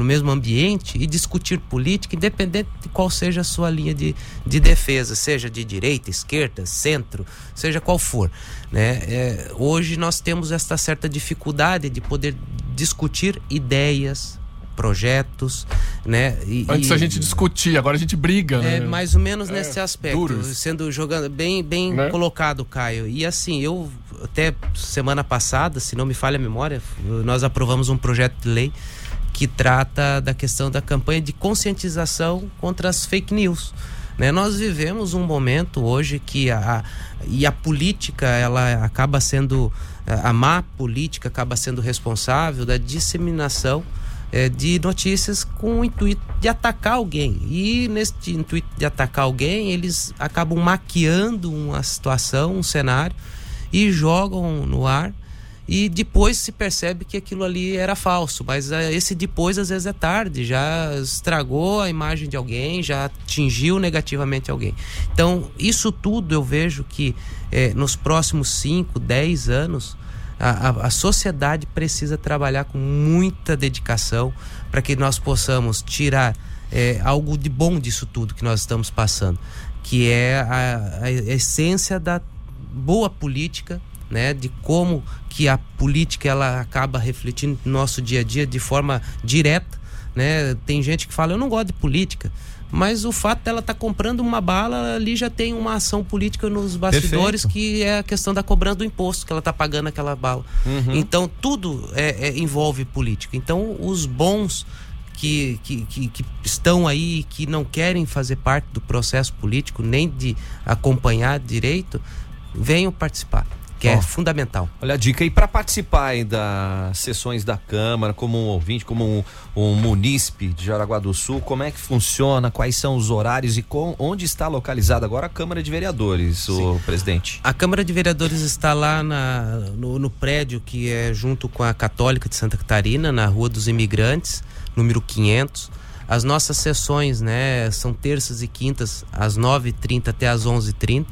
mesmo ambiente e discutir política, independente de qual seja a sua linha de defesa, seja de direita, esquerda, centro, seja qual for, né? Hoje nós temos esta certa dificuldade de poder discutir ideias, projetos, né? Antes a gente discutia, agora a gente briga, né? Mais ou menos nesse aspecto, duros. Jogando bem né? Colocado, Caio. E assim, eu até semana passada, se não me falha a memória, nós aprovamos um projeto de lei que trata da questão da campanha de conscientização contra as fake news, né? Nós vivemos um momento hoje que a política, ela acaba sendo, a má política acaba sendo responsável da disseminação de notícias com o intuito de atacar alguém, e nesse intuito de atacar alguém eles acabam maquiando uma situação, um cenário, e jogam no ar, e depois se percebe que aquilo ali era falso, mas esse depois às vezes é tarde, já estragou a imagem de alguém, já atingiu negativamente alguém. Então isso tudo eu vejo que nos próximos 5, 10 anos a sociedade precisa trabalhar com muita dedicação para que nós possamos tirar algo de bom disso tudo que nós estamos passando, que é a essência da boa política, né? De como que a política ela acaba refletindo no nosso dia a dia de forma direta, né? Tem gente que fala, eu não gosto de política, mas o fato dela estar comprando uma bala ali já tem uma ação política nos bastidores. Perfeito. Que é a questão da cobrança do imposto que ela está pagando aquela bala. Uhum. Então tudo envolve política. Então os bons que estão aí, que não querem fazer parte do processo político nem de acompanhar direito, venham participar, que é fundamental. Olha a dica aí para participar aí das sessões da Câmara, como um ouvinte, como um munícipe de Jaraguá do Sul, como é que funciona, quais são os horários e onde está localizada agora a Câmara de Vereadores, o presidente? A Câmara de Vereadores está lá no prédio que é junto com a Católica de Santa Catarina, na Rua dos Imigrantes, número 500. As nossas sessões, né, são terças e quintas, às 9h30 até às 11h30.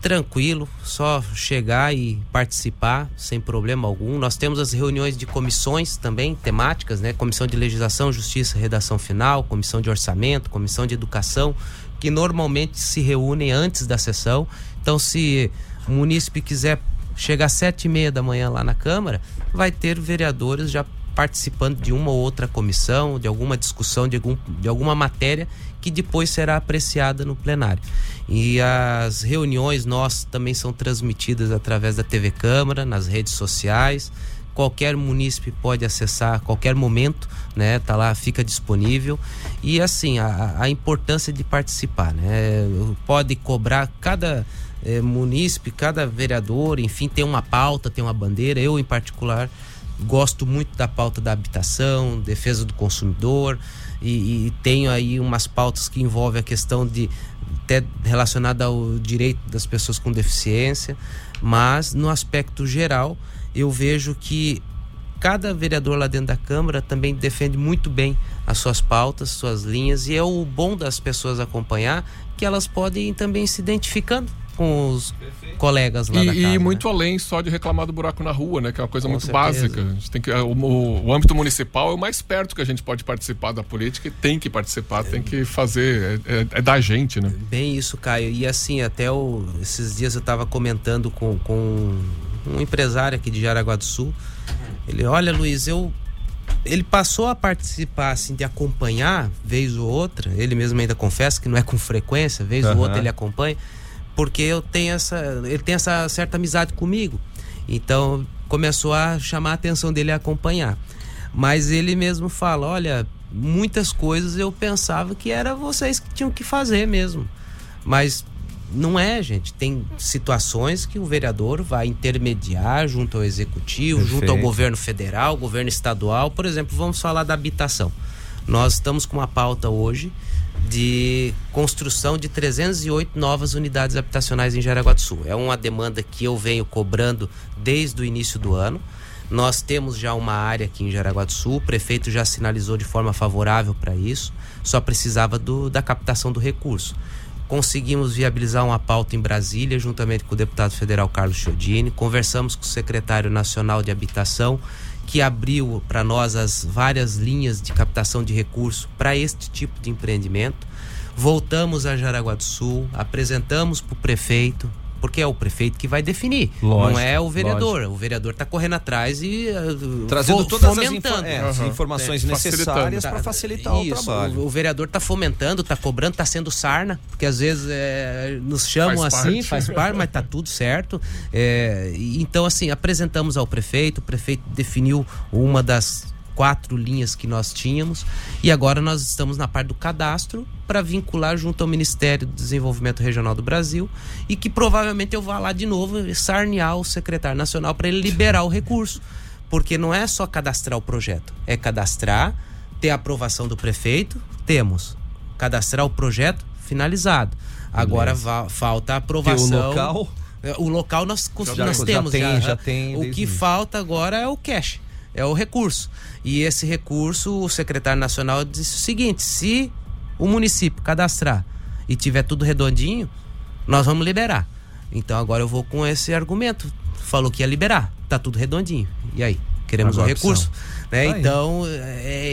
Tranquilo, só chegar e participar sem problema algum. Nós temos as reuniões de comissões também, temáticas, né? Comissão de Legislação, Justiça, Redação Final, Comissão de Orçamento, Comissão de Educação, que normalmente se reúnem antes da sessão. Então, se o munícipe quiser chegar às 7h30 da manhã lá na Câmara, vai ter vereadores já participando de uma ou outra comissão, de alguma discussão, de alguma matéria que depois será apreciada no plenário. E as reuniões nossas também são transmitidas através da TV Câmara, nas redes sociais. Qualquer munícipe pode acessar a qualquer momento, né? Tá lá, fica disponível. E assim, a importância de participar, né? Pode cobrar cada munícipe, cada vereador, enfim, tem uma pauta, tem uma bandeira. Eu, em particular, gosto muito da pauta da habitação, defesa do consumidor, e tenho aí umas pautas que envolvem a questão de, até relacionada ao direito das pessoas com deficiência, mas no aspecto geral eu vejo que cada vereador lá dentro da Câmara também defende muito bem as suas pautas, suas linhas, e é o bom das pessoas acompanhar que elas podem ir também se identificando com os colegas lá da casa, e muito, né? Além só de reclamar do buraco na rua, né? Que é uma coisa com muito certeza. Básica. A gente tem que, o âmbito municipal é o mais perto que a gente pode participar da política, e tem que participar, tem que fazer, da gente, né? Bem isso, Caio. E assim, até esses dias eu estava comentando com um empresário aqui de Jaraguá do Sul. Ele, olha, Luiz, ele passou a participar, assim, de acompanhar, vez ou outra, ele mesmo ainda confessa que não é com frequência, vez ou outra ele acompanha, porque ele tem essa certa amizade comigo. Então começou a chamar a atenção dele a acompanhar, mas ele mesmo fala, olha, muitas coisas eu pensava que era vocês que tinham que fazer mesmo, mas não é, gente. Tem situações que o vereador vai intermediar junto ao executivo. Perfeito. Junto ao governo federal, governo estadual. Por exemplo, vamos falar da habitação. Nós estamos com uma pauta hoje de construção de 308 novas unidades habitacionais em Jaraguá do Sul. É uma demanda que eu venho cobrando desde o início do ano. Nós temos já uma área aqui em Jaraguá do Sul, o prefeito já sinalizou de forma favorável para isso, só precisava da captação do recurso. Conseguimos viabilizar uma pauta em Brasília, juntamente com o deputado federal Carlos Chiodini, conversamos com o secretário nacional de habitação, que abriu para nós as várias linhas de captação de recurso para este tipo de empreendimento. Voltamos a Jaraguá do Sul, apresentamos para o prefeito, porque é o prefeito que vai definir, lógico, não é o vereador. Lógico. O vereador está correndo atrás e trazendo todas as informações necessárias para facilitar o trabalho. O vereador está fomentando, está cobrando, está sendo sarna, porque às vezes nos chamam faz parte, mas está tudo certo. Então, assim, apresentamos ao prefeito, o prefeito definiu uma das 4 linhas que nós tínhamos e agora nós estamos na parte do cadastro para vincular junto ao Ministério do Desenvolvimento Regional do Brasil e que provavelmente eu vá lá de novo sarnear o secretário nacional para ele liberar o recurso, porque não é só cadastrar o projeto, é cadastrar, ter a aprovação do prefeito, temos, cadastrar o projeto, finalizado. Agora falta a aprovação. Tem o local? O local nós temos. O que falta agora é o cash. É o recurso. E esse recurso, o secretário nacional disse o seguinte: se o município cadastrar e tiver tudo redondinho, nós vamos liberar. Então agora eu vou com esse argumento. Falou que ia liberar, tá tudo redondinho. E aí? Queremos o recurso. Né? Então,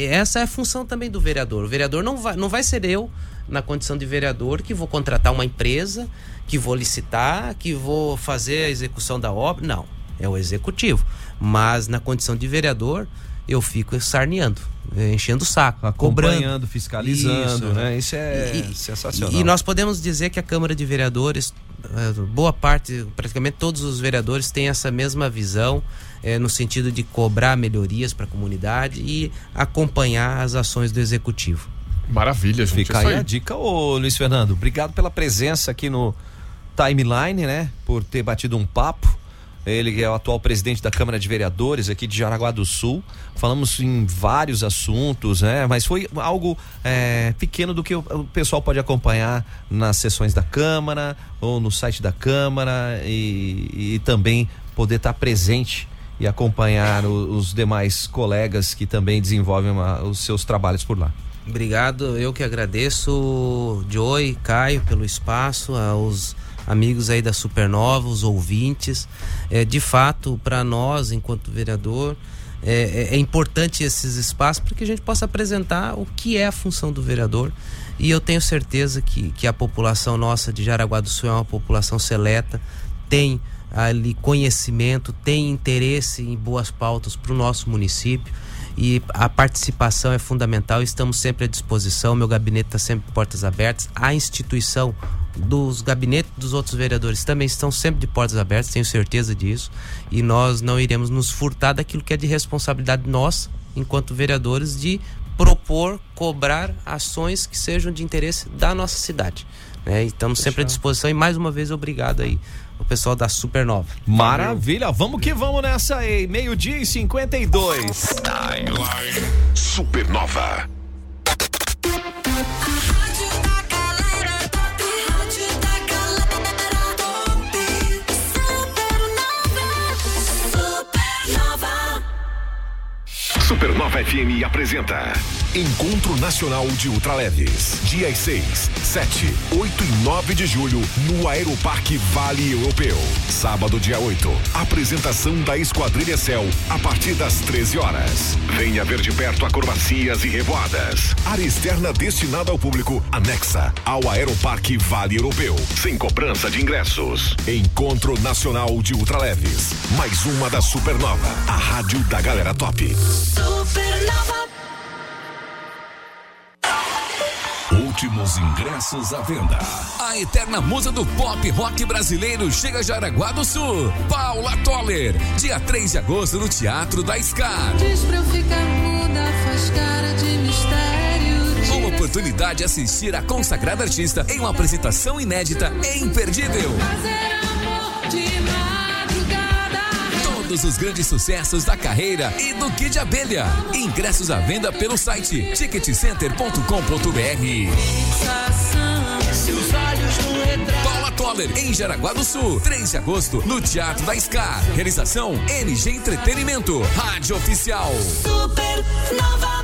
essa é a função também do vereador. O vereador não vai ser eu, na condição de vereador, que vou contratar uma empresa, que vou licitar, que vou fazer a execução da obra. Não, é o executivo. Mas na condição de vereador, eu fico sarneando, enchendo o saco, acompanhando, cobrando, fiscalizando, isso, né? Isso é sensacional. E nós podemos dizer que a Câmara de Vereadores, boa parte, praticamente todos os vereadores têm essa mesma visão, no sentido de cobrar melhorias para a comunidade e acompanhar as ações do executivo. Maravilha, gente. Fica aí a dica, ô Luís Fernando. Obrigado pela presença aqui no Timeline, né? Por ter batido um papo. Ele é o atual presidente da Câmara de Vereadores aqui de Jaraguá do Sul. Falamos em vários assuntos, né? Mas foi algo pequeno do que o pessoal pode acompanhar nas sessões da Câmara ou no site da Câmara e também poder estar presente e acompanhar os demais colegas que também desenvolvem os seus trabalhos por lá. Obrigado, eu que agradeço, Joey, Caio, pelo espaço, aos amigos aí da Supernova, os ouvintes. De fato, para nós, enquanto vereador, é importante esses espaços para que a gente possa apresentar o que é a função do vereador. E eu tenho certeza que a população nossa de Jaraguá do Sul é uma população seleta, tem ali conhecimento, tem interesse em boas pautas para o nosso município. E a participação é fundamental, estamos sempre à disposição, meu gabinete está sempre de portas abertas, a instituição dos gabinetes dos outros vereadores também estão sempre de portas abertas, tenho certeza disso, e nós não iremos nos furtar daquilo que é de responsabilidade nossa, enquanto vereadores, de propor, cobrar ações que sejam de interesse da nossa cidade. E estamos sempre à disposição e mais uma vez obrigado aí o pessoal da Supernova. Maravilha, vamos que vamos nessa aí, 12:52. Supernova. Supernova FM apresenta Encontro Nacional de Ultraleves, dias 6, 7, 8 e 9 de julho, no Aeroparque Vale Europeu. Sábado, dia 8, apresentação da Esquadrilha Céu, a partir das 13 horas. Venha ver de perto acrobacias e revoadas. Área externa destinada ao público, anexa ao Aeroparque Vale Europeu, sem cobrança de ingressos. Encontro Nacional de Ultraleves, mais uma da Supernova, a rádio da galera top. Supernova. Últimos ingressos à venda. A eterna musa do pop rock brasileiro chega a Jaraguá do Sul, Paula Toller, dia 3 de agosto no Teatro da SCAR. Diz pra eu ficar muda, faz cara de mistério. Uma oportunidade de assistir a consagrada artista em uma apresentação inédita e imperdível. Todos os grandes sucessos da carreira e do Kid Abelha. Ingressos à venda pelo site ticketcenter.com.br. Paula Toller, em Jaraguá do Sul, 3 de agosto, no Teatro da SCAR. Realização NG Entretenimento, Rádio Oficial. Supernova.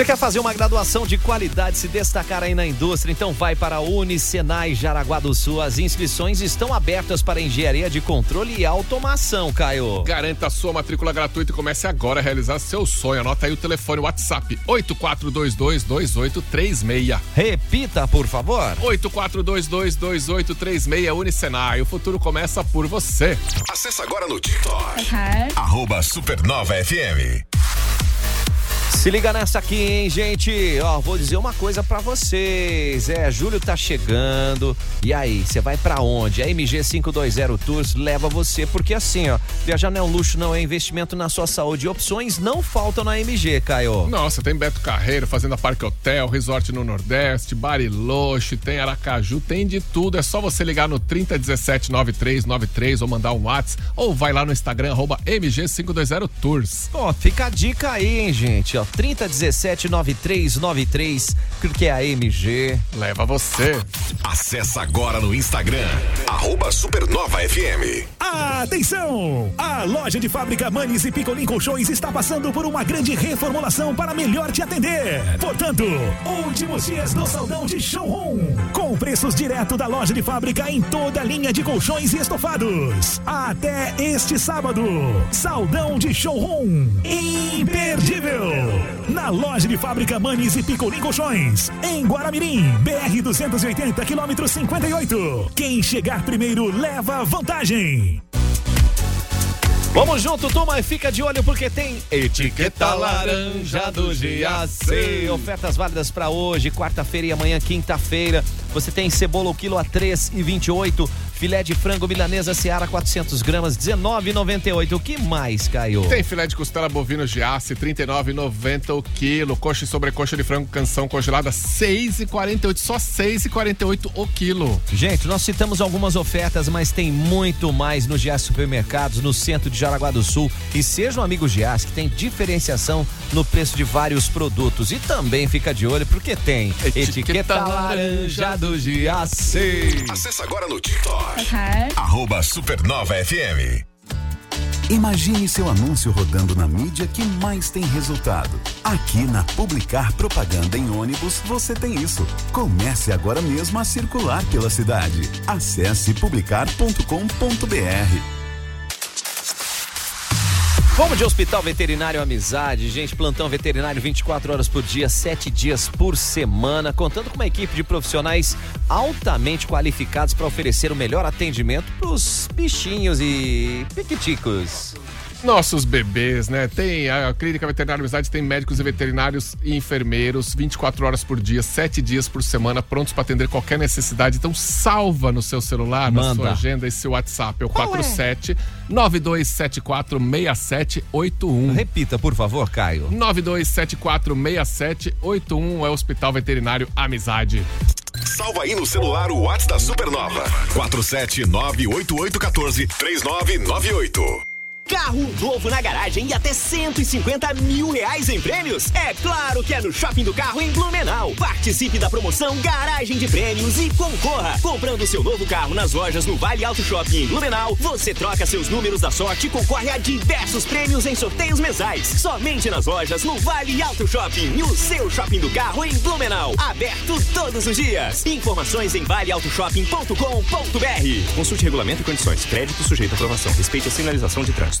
Você quer fazer uma graduação de qualidade, se destacar aí na indústria? Então vai para a Unicenai Jaraguá do Sul. As inscrições estão abertas para engenharia de controle e automação, Caio. Garanta a sua matrícula gratuita e comece agora a realizar seu sonho. Anota aí o telefone WhatsApp 84222836. Repita, por favor. 84222836 Unicenai. O futuro começa por você. Acesse agora no TikTok. @SupernovaFM. Se liga nessa aqui, hein, gente? Ó, vou dizer uma coisa pra vocês. Julho tá chegando. E aí, você vai pra onde? A MG520 Tours leva você, porque assim, ó, viajar não é um luxo, não, é investimento na sua saúde. Opções não faltam na MG, Caio. Nossa, tem Beto Carreiro, Fazenda Parque Hotel, Resort no Nordeste, Bariloche, tem Aracaju, tem de tudo. É só você ligar no 3017-9393 ou mandar um WhatsApp, ou vai lá no Instagram, @MG520 Tours. Ó, fica a dica aí, hein, gente, ó. 3017-9393, porque a MG leva você. Acesse agora no Instagram, @SupernovaFM. Atenção! A loja de fábrica Manis e Picorim Colchões está passando por uma grande reformulação para melhor te atender. Portanto, últimos dias do Saldão de Showroom, com preços direto da loja de fábrica em toda a linha de colchões e estofados. Até este sábado, Saldão de Showroom, imperdível! Na loja de fábrica Manis e Picorim Colchões, em Guaramirim, BR-280, quilômetro 58. Quem chegar primeiro leva vantagem. Vamos junto, turma, e fica de olho porque tem etiqueta laranja do Giassi. Ofertas válidas para hoje, quarta-feira e amanhã, quinta-feira. Você tem cebola o quilo a R$3,28. Filé de frango milanesa Seara 400 gramas, R$19,98. O que mais, Caio? Tem filé de costela bovino Giassi, R$39,90 o quilo. Coxa e sobrecoxa de frango Canção congelada, R$6,48. Só R$6,48 o quilo. Gente, nós citamos algumas ofertas, mas tem muito mais no Giassi Supermercados, no centro de Jaraguá do Sul. E seja um amigo Giassi, que tem diferenciação no preço de vários produtos. E também fica de olho, porque tem etiqueta laranja do Giassi. Acesse agora no TikTok. @SupernovaFM. Imagine seu anúncio rodando na mídia que mais tem resultado. Aqui na Publicar Propaganda em Ônibus você tem isso. Comece agora mesmo a circular pela cidade. Acesse publicar.com.br. Vamos de Hospital Veterinário Amizade, gente, plantão veterinário 24 horas por dia, 7 dias por semana, contando com uma equipe de profissionais altamente qualificados para oferecer o melhor atendimento para os bichinhos e piquiticos. Nossos bebês, né? Tem a Clínica Veterinária Amizade, tem médicos e veterinários e enfermeiros, 24 horas por dia, 7 dias por semana, prontos para atender qualquer necessidade. Então salva no seu celular, na sua agenda e seu WhatsApp, é o 47 92746781. Repita, por favor, Caio. 92746781 é o Hospital Veterinário Amizade. Salva aí no celular o WhatsApp da Supernova, 47988143998. Carro novo na garagem e até R$150 mil em prêmios? É claro que é no Shopping do Carro em Blumenau. Participe da promoção Garagem de Prêmios e concorra. Comprando seu novo carro nas lojas no Vale Auto Shopping em Blumenau, você troca seus números da sorte e concorre a diversos prêmios em sorteios mensais. Somente nas lojas no Vale Auto Shopping e o seu Shopping do Carro em Blumenau. Aberto todos os dias. Informações em valeautoshopping.com.br. Consulte regulamento e condições. Crédito sujeito à aprovação. Respeite a sinalização de trânsito.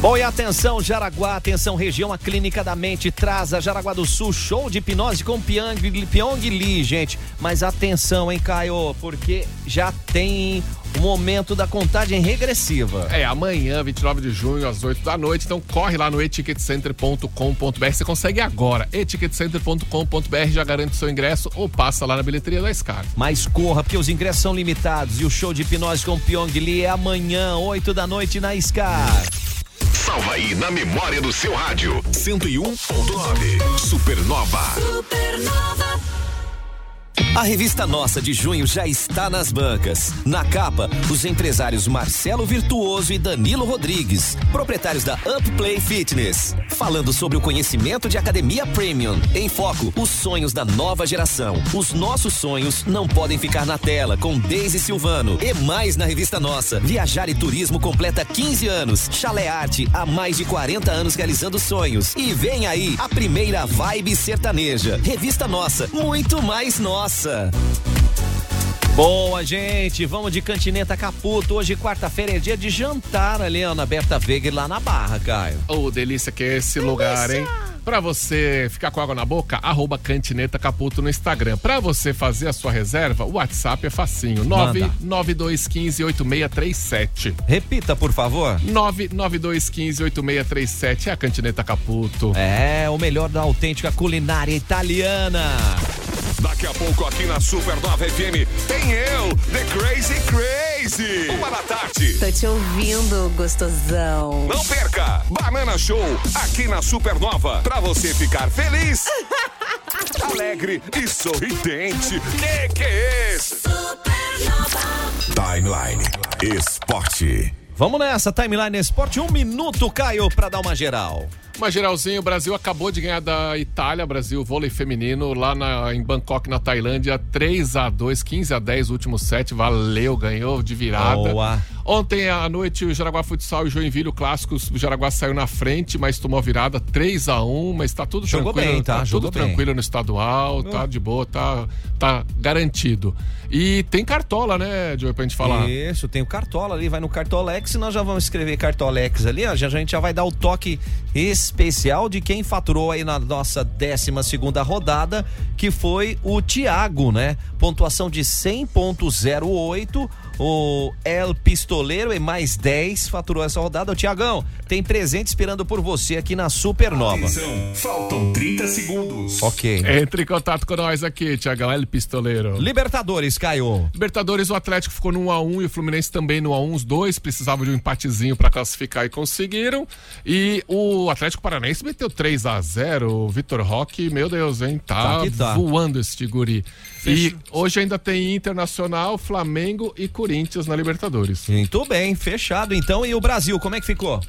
Bom, e atenção Jaraguá, atenção região, a Clínica da Mente traz a Jaraguá do Sul show de hipnose com Pyong Lee, gente. Mas atenção, hein, Caio, porque já tem o momento da contagem regressiva. É, amanhã, 29 de junho, às 8 da noite. Então corre lá no eticketcenter.com.br. Você consegue agora. eticketcenter.com.br já garante seu ingresso ou passa lá na bilheteria da SCAR. Mas corra, porque os ingressos são limitados. E o show de hipnose com Pyong Lee é amanhã, 8 da noite, na SCAR. Salva aí na memória do seu rádio. 101.9 Supernova. A Revista Nossa de junho já está nas bancas. Na capa, os empresários Marcelo Virtuoso e Danilo Rodrigues, proprietários da Upplay Fitness, falando sobre o conhecimento de academia premium. Em foco, os sonhos da nova geração. Os nossos sonhos não podem ficar na tela, com Deise Silvano. E mais na Revista Nossa. Viajar e Turismo completa 15 anos. Chalé Arte, há mais de 40 anos realizando sonhos. E vem aí a primeira vibe sertaneja. Revista Nossa, muito mais nossa. Boa, gente, vamos de Cantineta Caputo. Hoje, quarta-feira, é dia de jantar ali, Ana Berta Veiga, lá na Barra, Caio. Ô, delícia que é esse delícia. Lugar, hein? Pra você ficar com água na boca, arroba Cantineta Caputo no Instagram. Pra você fazer a sua reserva, o WhatsApp é facinho, 992158637. Repita, por favor. 992158637, é a Cantineta Caputo. É, o melhor da autêntica culinária italiana. Daqui a pouco aqui na Supernova FM tem eu, The Crazy Crazy. 1 da tarde. Tô te ouvindo, gostosão. Não perca, Banana Show aqui na Supernova, pra você ficar feliz, alegre e sorridente. Que é isso? Supernova. Timeline Esporte. Vamos nessa, Timeline Esporte. 1 minuto, Caio, pra dar uma geral. Uma geralzinha, o Brasil acabou de ganhar da Itália, Brasil, vôlei feminino, lá em Bangkok, na Tailândia, 3-2, 15-10, último set, valeu, ganhou de virada. Boa. Ontem à noite, o Jaraguá Futsal e o Joinville, o clássico, o Jaraguá saiu na frente, mas tomou a virada, 3-1, mas tá tudo jogou tranquilo. Bem, tá? Tá tudo bem. Tranquilo no estadual, tá de boa, tá garantido. E tem Cartola, né, Diogo, pra gente falar. Isso, tem o Cartola ali, vai no Cartolex, nós já vamos escrever Cartolex ali, ó, já, a gente já vai dar o toque especial de quem faturou aí na nossa 12ª rodada, que foi o Thiago, né? Pontuação de 100.08, o El Pistoleiro e mais 10 faturou essa rodada. O Thiagão, tem presente esperando por você aqui na Supernova. Atenção, faltam 30 segundos. Ok. Entre em contato com nós aqui, Thiagão, El Pistoleiro. Libertadores, Caio. Libertadores, o Atlético ficou no 1-1 e o Fluminense também no 1-1. Os dois precisavam de um empatezinho pra classificar e conseguiram. E o Atlético Paranaense meteu 3-0, o Vitor Roque, meu Deus, hein? Tá voando esse guri. Fecha. E hoje ainda tem Internacional, Flamengo e Corinthians na Libertadores. Muito bem, fechado então. E o Brasil, como é que ficou?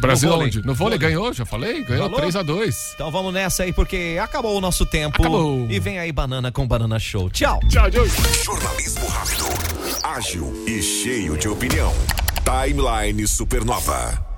Brasil no vôlei. Onde? No vôlei ganhou, já falei, ganhou 3-2. Então vamos nessa aí, porque acabou o nosso tempo. Acabou. E vem aí Banana com Banana Show. Tchau. Tchau, Deus. Jornalismo rápido, ágil e cheio de opinião. Timeline Supernova.